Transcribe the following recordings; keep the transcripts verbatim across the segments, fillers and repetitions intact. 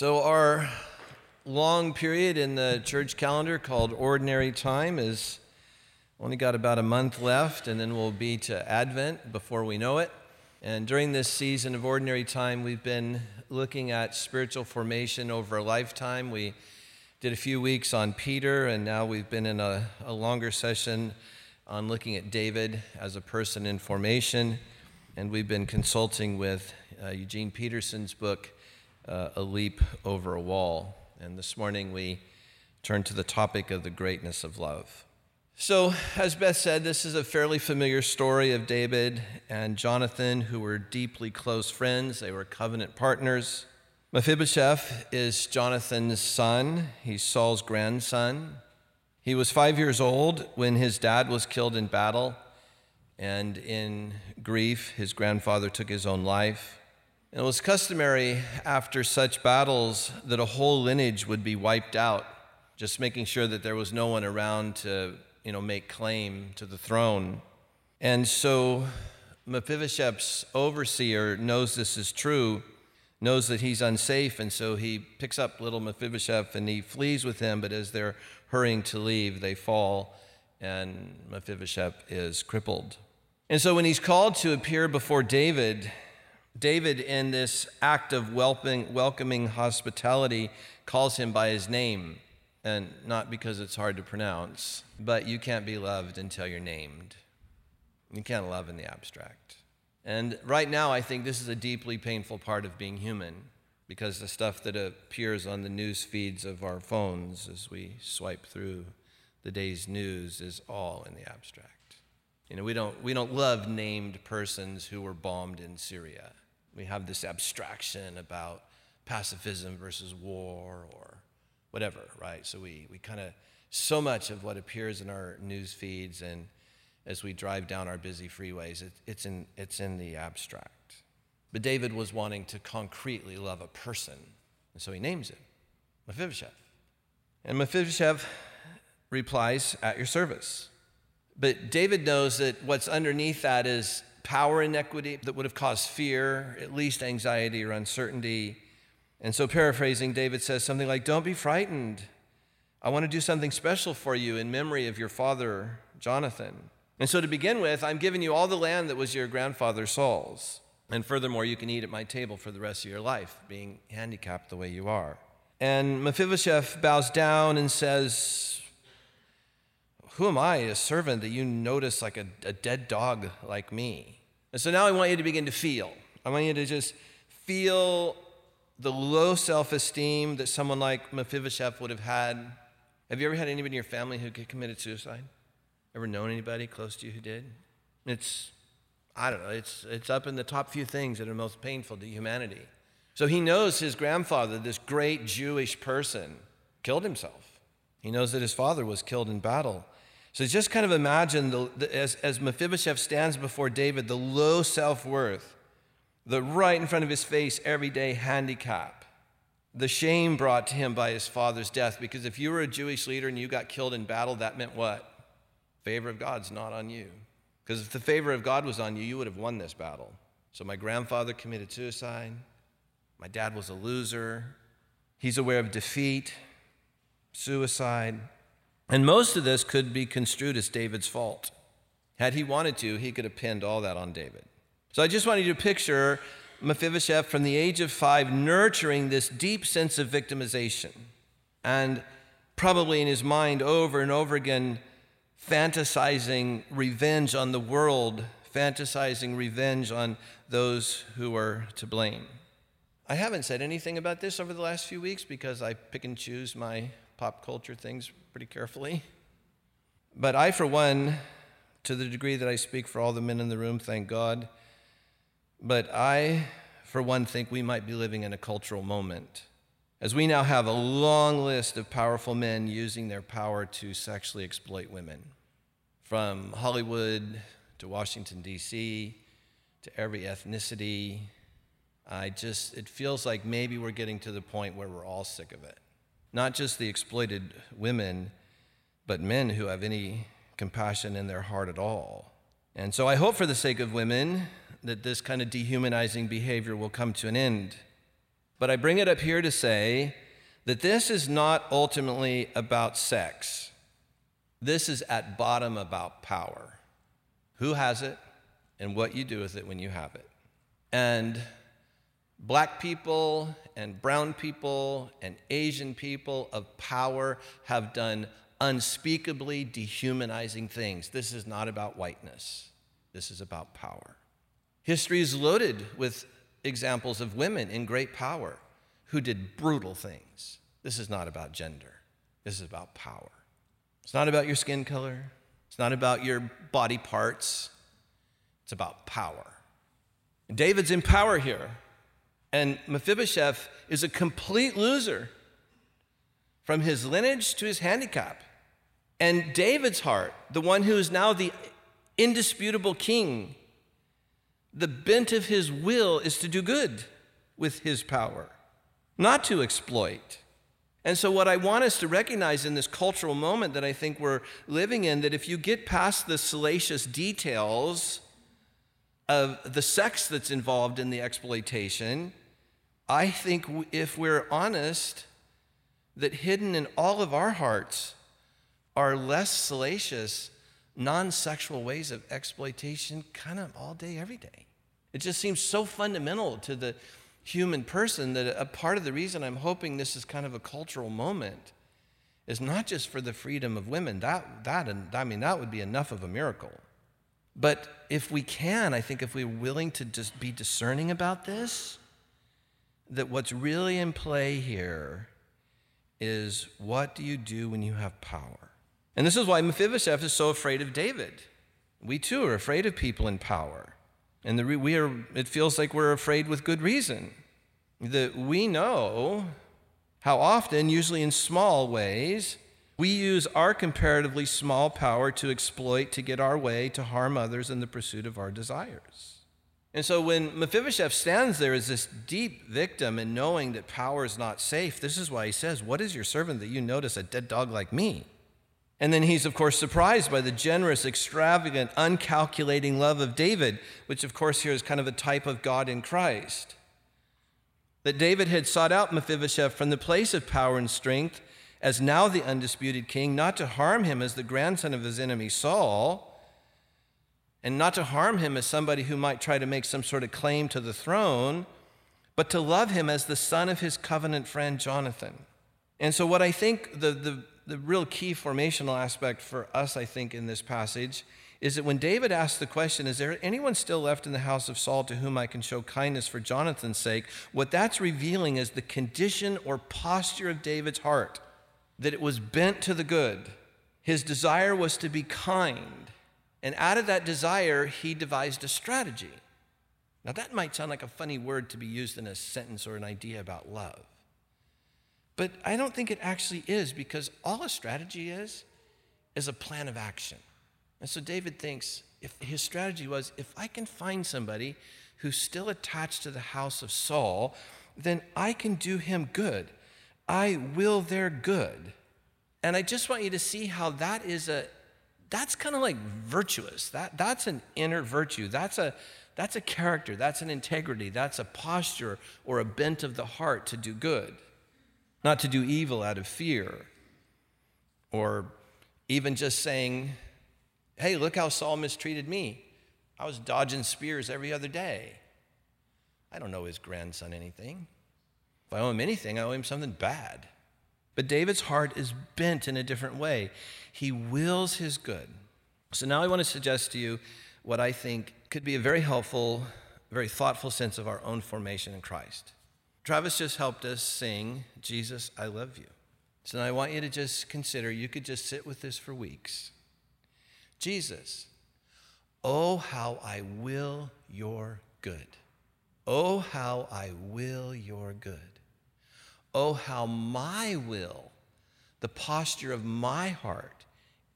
So our long period in the church calendar called Ordinary Time is only got about a month left, and then we'll be to Advent before we know it. And during this season of Ordinary Time, we've been looking at spiritual formation over a lifetime. We did a few weeks on Peter, and now we've been in a, a longer session on looking at David as a person in formation, and we've been consulting with uh, Eugene Peterson's book, uh, A Leap Over a Wall. And this morning we turn to the topic of the greatness of love. So, as Beth said, this is a fairly familiar story of David and Jonathan, who were deeply close friends. They were covenant partners. Mephibosheth is Jonathan's son. He's Saul's grandson. He was five years old when his dad was killed in battle, and in grief, his grandfather took his own life. And it was customary after such battles that a whole lineage would be wiped out, just making sure that there was no one around to, you know, make claim to the throne. And so Mephibosheth's overseer knows this is true, knows that he's unsafe, and so he picks up little Mephibosheth and he flees with him, but as they're hurrying to leave, they fall, and Mephibosheth is crippled. And so when he's called to appear before David, David, in this act of welcoming, welcoming hospitality, calls him by his name, and not because it's hard to pronounce, but you can't be loved until you're named. You can't love in the abstract. And right now, I think this is a deeply painful part of being human, because the stuff that appears on the news feeds of our phones as we swipe through the day's news is all in the abstract. You know, we don't we don't love named persons who were bombed in Syria. We have this abstraction about pacifism versus war or whatever, right? So we, we kind of, so much of what appears in our news feeds and as we drive down our busy freeways, it, it's in it's in the abstract. But David was wanting to concretely love a person, and so he names it, Mephibosheth. And Mephibosheth replies, "At your service." But David knows that what's underneath that is power inequity that would have caused fear, at least anxiety or uncertainty. And so paraphrasing, David says something like, "Don't be frightened. I want to do something special for you in memory of your father, Jonathan. And so to begin with, I'm giving you all the land that was your grandfather Saul's. And furthermore, you can eat at my table for the rest of your life, being handicapped the way you are." And Mephibosheth bows down and says, "Who am I, a servant, that you notice like a, a dead dog like me?" And so now I want you to begin to feel. I want you to just feel the low self-esteem that someone like Mephibosheth would have had. Have you ever had anybody in your family who committed suicide? Ever known anybody close to you who did? It's, I don't know, it's, it's up in the top few things that are most painful to humanity. So he knows his grandfather, this great Jewish person, killed himself. He knows that his father was killed in battle. So just kind of imagine, the, the, as, as Mephibosheth stands before David, the low self-worth, the right in front of his face everyday handicap, the shame brought to him by his father's death, because if you were a Jewish leader and you got killed in battle, that meant what? Favor of God's not on you. Because if the favor of God was on you, you would have won this battle. So my grandfather committed suicide. My dad was a loser. He's aware of defeat, suicide. And most of this could be construed as David's fault. Had he wanted to, he could have pinned all that on David. So I just wanted you to picture Mephibosheth from the age of five nurturing this deep sense of victimization and probably in his mind over and over again fantasizing revenge on the world, fantasizing revenge on those who are to blame. I haven't said anything about this over the last few weeks because I pick and choose my pop culture things pretty carefully. But I, for one, to the degree that I speak for all the men in the room, thank God, but I, for one, think we might be living in a cultural moment, as we now have a long list of powerful men using their power to sexually exploit women, from Hollywood to Washington, D C, to every ethnicity. I just, it feels like maybe we're getting to the point where we're all sick of it. Not just the exploited women, but men who have any compassion in their heart at all. And so I hope for the sake of women that this kind of dehumanizing behavior will come to an end. But I bring it up here to say that this is not ultimately about sex. This is at bottom about power. Who has it and what you do with it when you have it. And black people and brown people and Asian people of power have done unspeakably dehumanizing things. This is not about whiteness. This is about power. History is loaded with examples of women in great power who did brutal things. This is not about gender. This is about power. It's not about your skin color. It's not about your body parts. It's about power. And David's in power here. And Mephibosheth is a complete loser from his lineage to his handicap. And David's heart, the one who is now the indisputable king, the bent of his will is to do good with his power, not to exploit. And so what I want us to recognize in this cultural moment that I think we're living in, that if you get past the salacious details of the sex that's involved in the exploitation, I think if we're honest, that hidden in all of our hearts are less salacious, non-sexual ways of exploitation kind of all day, every day. It just seems so fundamental to the human person that a part of the reason I'm hoping this is kind of a cultural moment is not just for the freedom of women. That, that, I mean, that would be enough of a miracle. But if we can, I think if we're willing to just be discerning about this, that what's really in play here is what do you do when you have power? And this is why Mephibosheth is so afraid of David. We too are afraid of people in power. And the re- we are. It feels like we're afraid with good reason. That we know how often, usually in small ways, we use our comparatively small power to exploit, to get our way, to harm others in the pursuit of our desires. And so when Mephibosheth stands there as this deep victim and knowing that power is not safe, this is why he says, "What is your servant that you notice a dead dog like me?" And then he's, of course, surprised by the generous, extravagant, uncalculating love of David, which, of course, here is kind of a type of God in Christ. That David had sought out Mephibosheth from the place of power and strength as now the undisputed king, not to harm him as the grandson of his enemy Saul, and not to harm him as somebody who might try to make some sort of claim to the throne, but to love him as the son of his covenant friend Jonathan. And so what I think the... the The real key formational aspect for us, I think, in this passage is that when David asks the question, is there anyone still left in the house of Saul to whom I can show kindness for Jonathan's sake? What that's revealing is the condition or posture of David's heart, that it was bent to the good. His desire was to be kind. And out of that desire, he devised a strategy. Now, that might sound like a funny word to be used in a sentence or an idea about love. But I don't think it actually is, because all a strategy is, is a plan of action. And so David thinks, if his strategy was, if I can find somebody who's still attached to the house of Saul, then I can do him good. I will their good. And I just want you to see how that is a, that's kind of like virtuous. That, that's an inner virtue. That's a, that's a character. That's an integrity. That's a posture or a bent of the heart to do good. Not to do evil out of fear, or even just saying, hey, look how Saul mistreated me. I was dodging spears every other day. I don't owe his grandson anything. If I owe him anything, I owe him something bad. But David's heart is bent in a different way. He wills his good. So now I want to suggest to you what I think could be a very helpful, very thoughtful sense of our own formation in Christ. Travis just helped us sing, Jesus, I Love You. So now I want you to just consider, you could just sit with this for weeks. Jesus, oh, how I will your good. Oh, how I will your good. Oh, how my will, the posture of my heart,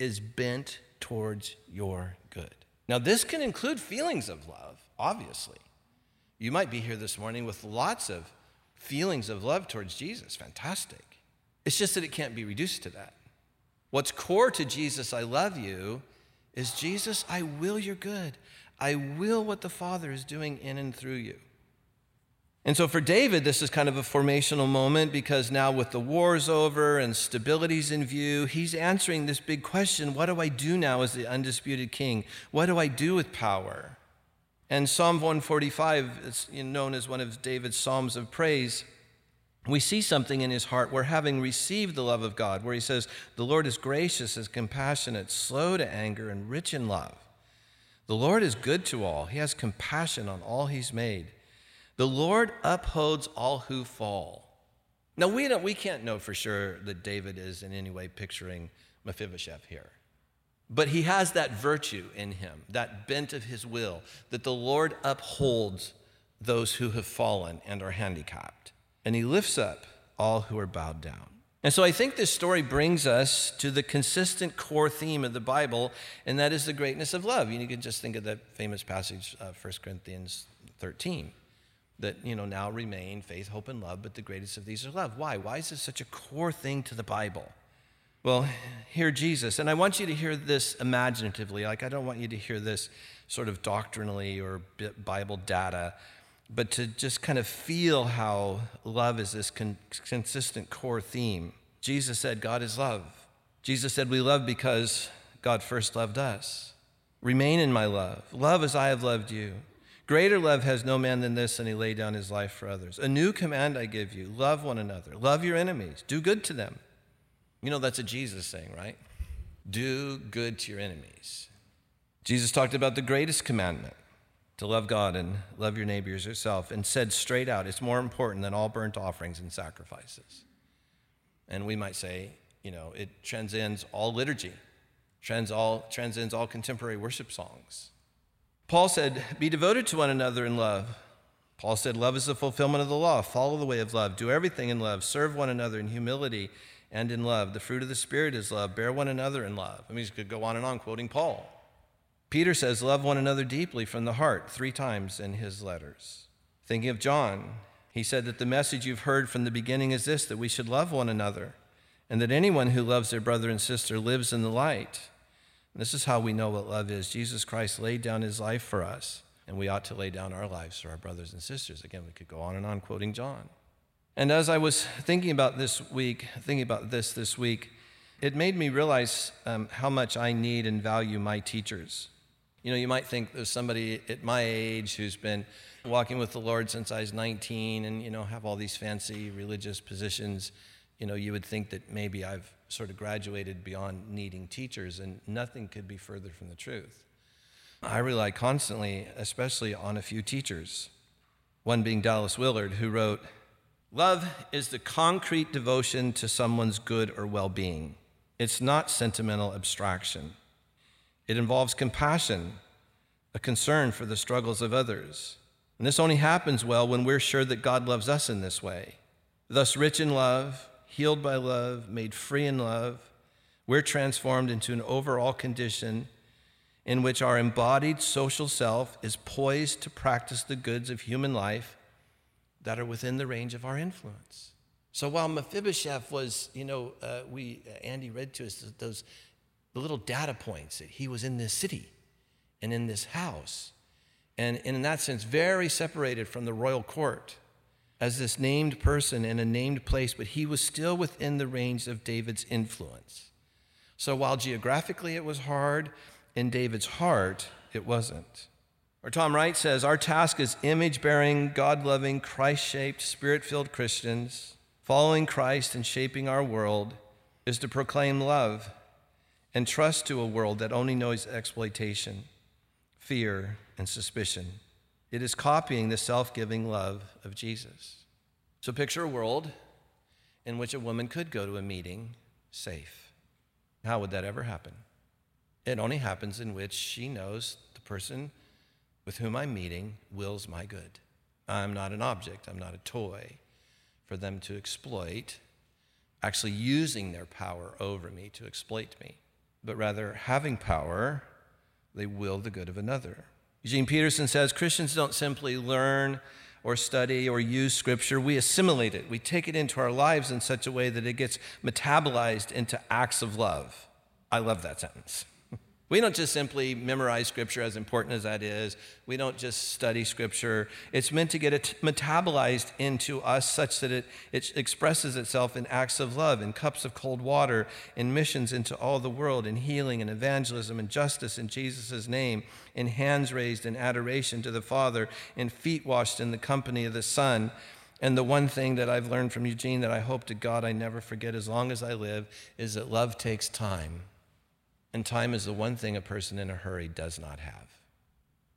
is bent towards your good. Now, this can include feelings of love, obviously. You might be here this morning with lots of feelings of love towards Jesus, fantastic. It's just that it can't be reduced to that. What's core to Jesus, I love you, is Jesus, I will your good. I will what the Father is doing in and through you. And so for David, this is kind of a formational moment because now with the wars over and stability's in view, he's answering this big question, what do I do now as the undisputed king? What do I do with power? And Psalm one forty-five is known as one of David's Psalms of Praise. We see something in his heart where, having received the love of God, where he says, the Lord is gracious, is compassionate, slow to anger, and rich in love. The Lord is good to all. He has compassion on all he's made. The Lord upholds all who fall. Now, we don't, we can't know for sure that David is in any way picturing Mephibosheth here. But he has that virtue in him, that bent of his will, that the Lord upholds those who have fallen and are handicapped. And he lifts up all who are bowed down. And so I think this story brings us to the consistent core theme of the Bible, and that is the greatness of love. You can just think of that famous passage, uh, First Corinthians thirteen. That, you know, now remain faith, hope, and love, but the greatest of these are love. Why? Why is this such a core thing to the Bible? Well, hear Jesus. And I want you to hear this imaginatively. Like, I don't want you to hear this sort of doctrinally or Bible data, but to just kind of feel how love is this con- consistent core theme. Jesus said, God is love. Jesus said, we love because God first loved us. Remain in my love. Love as I have loved you. Greater love has no man than this, and he laid down his life for others. A new command I give you, love one another. Love your enemies. Do good to them. You know, that's a Jesus saying, right? Do good to your enemies. Jesus talked about the greatest commandment, to love God and love your neighbor as yourself, and said straight out, it's more important than all burnt offerings and sacrifices. And we might say, you know, it transcends all liturgy, trans all, transcends all contemporary worship songs. Paul said, be devoted to one another in love. Paul said, love is the fulfillment of the law. Follow the way of love. Do everything in love. Serve one another in humility and in love. The fruit of the Spirit is love. Bear one another in love. I mean, you could go on and on quoting Paul. Peter says, love one another deeply from the heart three times in his letters. Thinking of John, he said that the message you've heard from the beginning is this, that we should love one another, and that anyone who loves their brother and sister lives in the light. This is how we know what love is. Jesus Christ laid down his life for us, and we ought to lay down our lives for our brothers and sisters. Again, we could go on and on quoting John. And as I was thinking about this week, thinking about this this week, it made me realize um, how much I need and value my teachers. You know, you might think there's somebody at my age who's been walking with the Lord since I was nineteen and, you know, have all these fancy religious positions. You know, you would think that maybe I've sort of graduated beyond needing teachers, and nothing could be further from the truth. I rely constantly, especially on a few teachers, one being Dallas Willard, who wrote, love is the concrete devotion to someone's good or well-being. It's not sentimental abstraction. It involves compassion, a concern for the struggles of others. And this only happens well when we're sure that God loves us in this way. Thus rich in love, healed by love, made free in love, we're transformed into an overall condition in which our embodied social self is poised to practice the goods of human life that are within the range of our influence. So while Mephibosheth was, you know, uh, we uh, Andy read to us those the little data points that he was in this city and in this house, and, and in that sense, very separated from the royal court, as this named person in a named place, but he was still within the range of David's influence. So while geographically it was hard, in David's heart, it wasn't. Or Tom Wright says, our task as image-bearing, God-loving, Christ-shaped, Spirit-filled Christians, following Christ and shaping our world, is to proclaim love and trust to a world that only knows exploitation, fear, and suspicion. It is copying the self-giving love of Jesus. So picture a world in which a woman could go to a meeting safe. How would that ever happen? It only happens in which she knows the person with whom I'm meeting wills my good. I'm not an object. I'm not a toy for them to exploit, actually using their power over me to exploit me, but rather having power, they will the good of another. Eugene Peterson says, Christians don't simply learn or study or use Scripture. We assimilate it. We take it into our lives in such a way that it gets metabolized into acts of love. I love that sentence. We don't just simply memorize Scripture, as important as that is. We don't just study Scripture. It's meant to get it metabolized into us such that it, it expresses itself in acts of love, in cups of cold water, in missions into all the world, in healing and evangelism and justice in Jesus' name, in hands raised in adoration to the Father, in feet washed in the company of the Son. And the one thing that I've learned from Eugene that I hope to God I never forget as long as I live is that love takes time. And time is the one thing a person in a hurry does not have.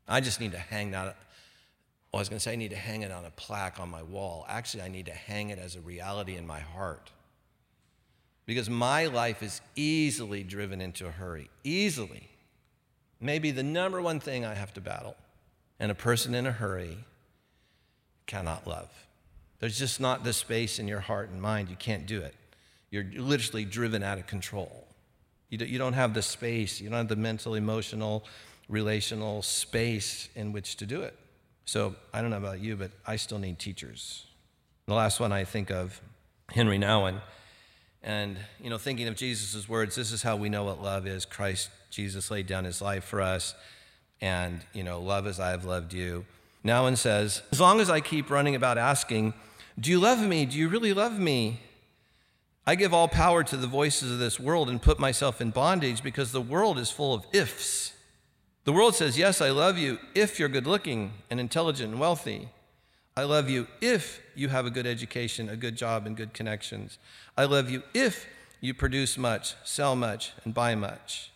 I just need to hang that, well, I was gonna say I need to hang it on a plaque on my wall. Actually, I need to hang it as a reality in my heart. Because my life is easily driven into a hurry, easily. Maybe the number one thing I have to battle, and a person in a hurry cannot love. There's just not the space in your heart and mind, you can't do it. You're literally driven out of control. You don't have the space, you don't have the mental, emotional, relational space in which to do it. So I don't know about you, but I still need teachers. The last one I think of, Henry Nouwen. And, you know, thinking of Jesus' words, this is how we know what love is. Christ Jesus laid down his life for us. And, you know, love as I have loved you. Nouwen says, as long as I keep running about asking, do you love me? Do you really love me? I give all power to the voices of this world and put myself in bondage because the world is full of ifs. The world says, yes, I love you if you're good looking and intelligent and wealthy. I love you if you have a good education, a good job, and good connections. I love you if you produce much, sell much, and buy much.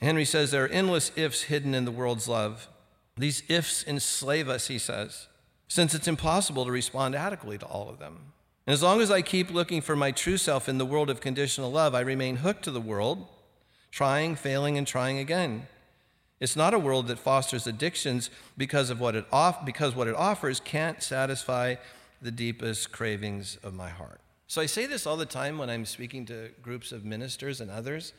Henry says there are endless ifs hidden in the world's love. These ifs enslave us, he says, since it's impossible to respond adequately to all of them. And as long as I keep looking for my true self in the world of conditional love, I remain hooked to the world, trying, failing, and trying again. It's not a world that fosters addictions because of what it off because what it offers can't satisfy the deepest cravings of my heart. So I say this all the time when I'm speaking to groups of ministers and others,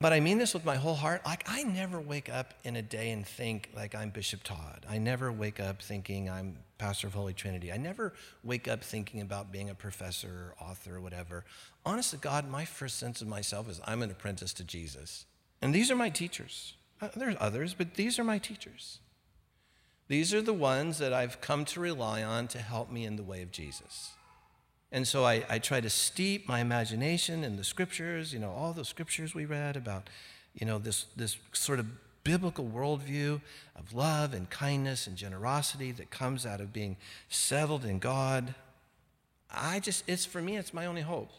but I mean this with my whole heart. Like, I never wake up in a day and think like I'm Bishop Todd. I never wake up thinking I'm pastor of Holy Trinity. I never wake up thinking about being a professor, or author, or whatever. Honest to God, my first sense of myself is I'm an apprentice to Jesus. And these are my teachers. There's others, but these are my teachers. These are the ones that I've come to rely on to help me in the way of Jesus. And so I, I try to steep my imagination in the scriptures, you know, all those scriptures we read about, you know, this, this sort of biblical worldview of love and kindness and generosity that comes out of being settled in God. I just, it's for me, it's my only hope.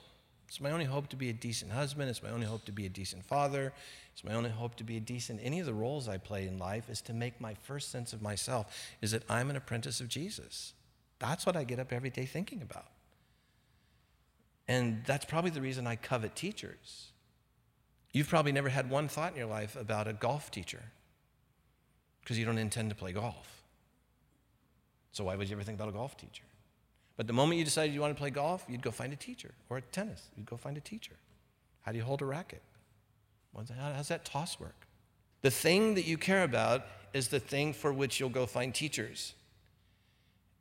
It's my only hope to be a decent husband. It's my only hope to be a decent father. It's my only hope to be a decent, any of the roles I play in life is to make my first sense of myself is that I'm an apprentice of Jesus. That's what I get up every day thinking about. And that's probably the reason I covet teachers. You've probably never had one thought in your life about a golf teacher because you don't intend to play golf. So why would you ever think about a golf teacher? But the moment you decided you wanted to play golf, you'd go find a teacher, or a tennis, you'd go find a teacher. How do you hold a racket? How's that toss work? The thing that you care about is the thing for which you'll go find teachers.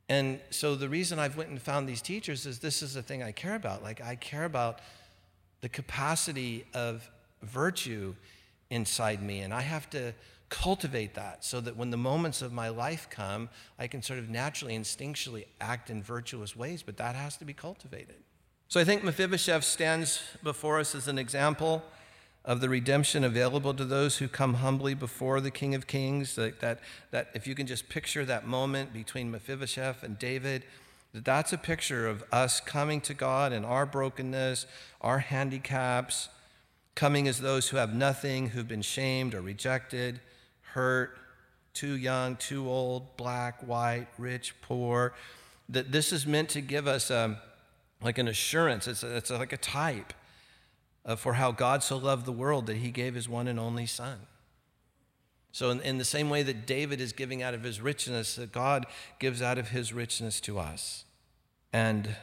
And so the reason I've went and found these teachers is this is the thing I care about. Like, I care about the capacity of virtue inside me, and I have to cultivate that so that when the moments of my life come, I can sort of naturally, instinctually act in virtuous ways, but that has to be cultivated. So I think Mephibosheth stands before us as an example of the redemption available to those who come humbly before the King of Kings. Like that, that if you can just picture that moment between Mephibosheth and David, that that's a picture of us coming to God in our brokenness, our handicaps, coming as those who have nothing, who've been shamed or rejected, hurt, too young, too old, black, white, rich, poor. That this is meant to give us a, like an assurance. It's, a, it's a, like a type. Uh, for how God so loved the world that he gave his one and only son. So in, in the same way that David is giving out of his richness, that God gives out of his richness to us. And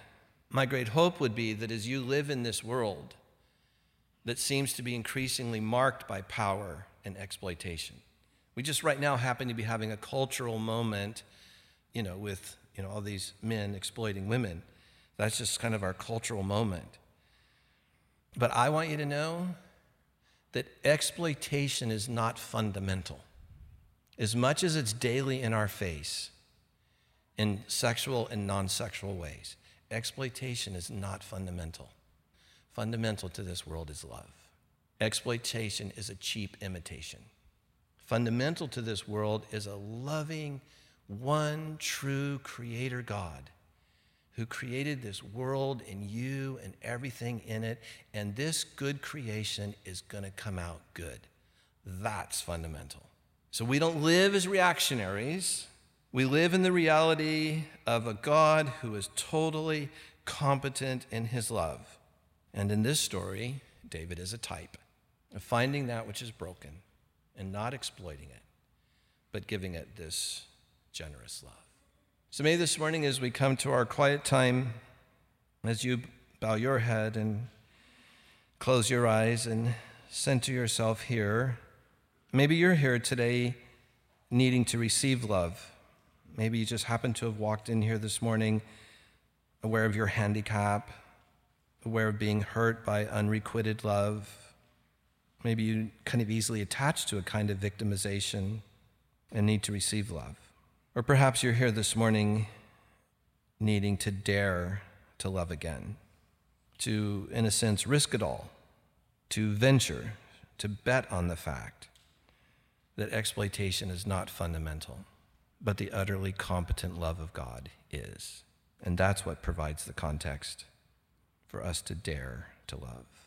my great hope would be that as you live in this world that seems to be increasingly marked by power and exploitation. We just right now happen to be having a cultural moment, you know, with, you know, all these men exploiting women. That's just kind of our cultural moment. But I want you to know that exploitation is not fundamental. As much as it's daily in our face, in sexual and non-sexual ways, exploitation is not fundamental. Fundamental to this world is love. Exploitation is a cheap imitation. Fundamental to this world is a loving, one true creator God who created this world and you and everything in it, and this good creation is going to come out good. That's fundamental. So we don't live as reactionaries. We live in the reality of a God who is totally competent in his love. And in this story, David is a type of finding that which is broken and not exploiting it, but giving it this generous love. So maybe this morning as we come to our quiet time, as you bow your head and close your eyes and center yourself here, maybe you're here today needing to receive love. Maybe you just happen to have walked in here this morning aware of your handicap, aware of being hurt by unrequited love. Maybe you're kind of easily attached to a kind of victimization and need to receive love. Or perhaps you're here this morning needing to dare to love again, to, in a sense, risk it all, to venture, to bet on the fact that exploitation is not fundamental, but the utterly competent love of God is. And that's what provides the context for us to dare to love.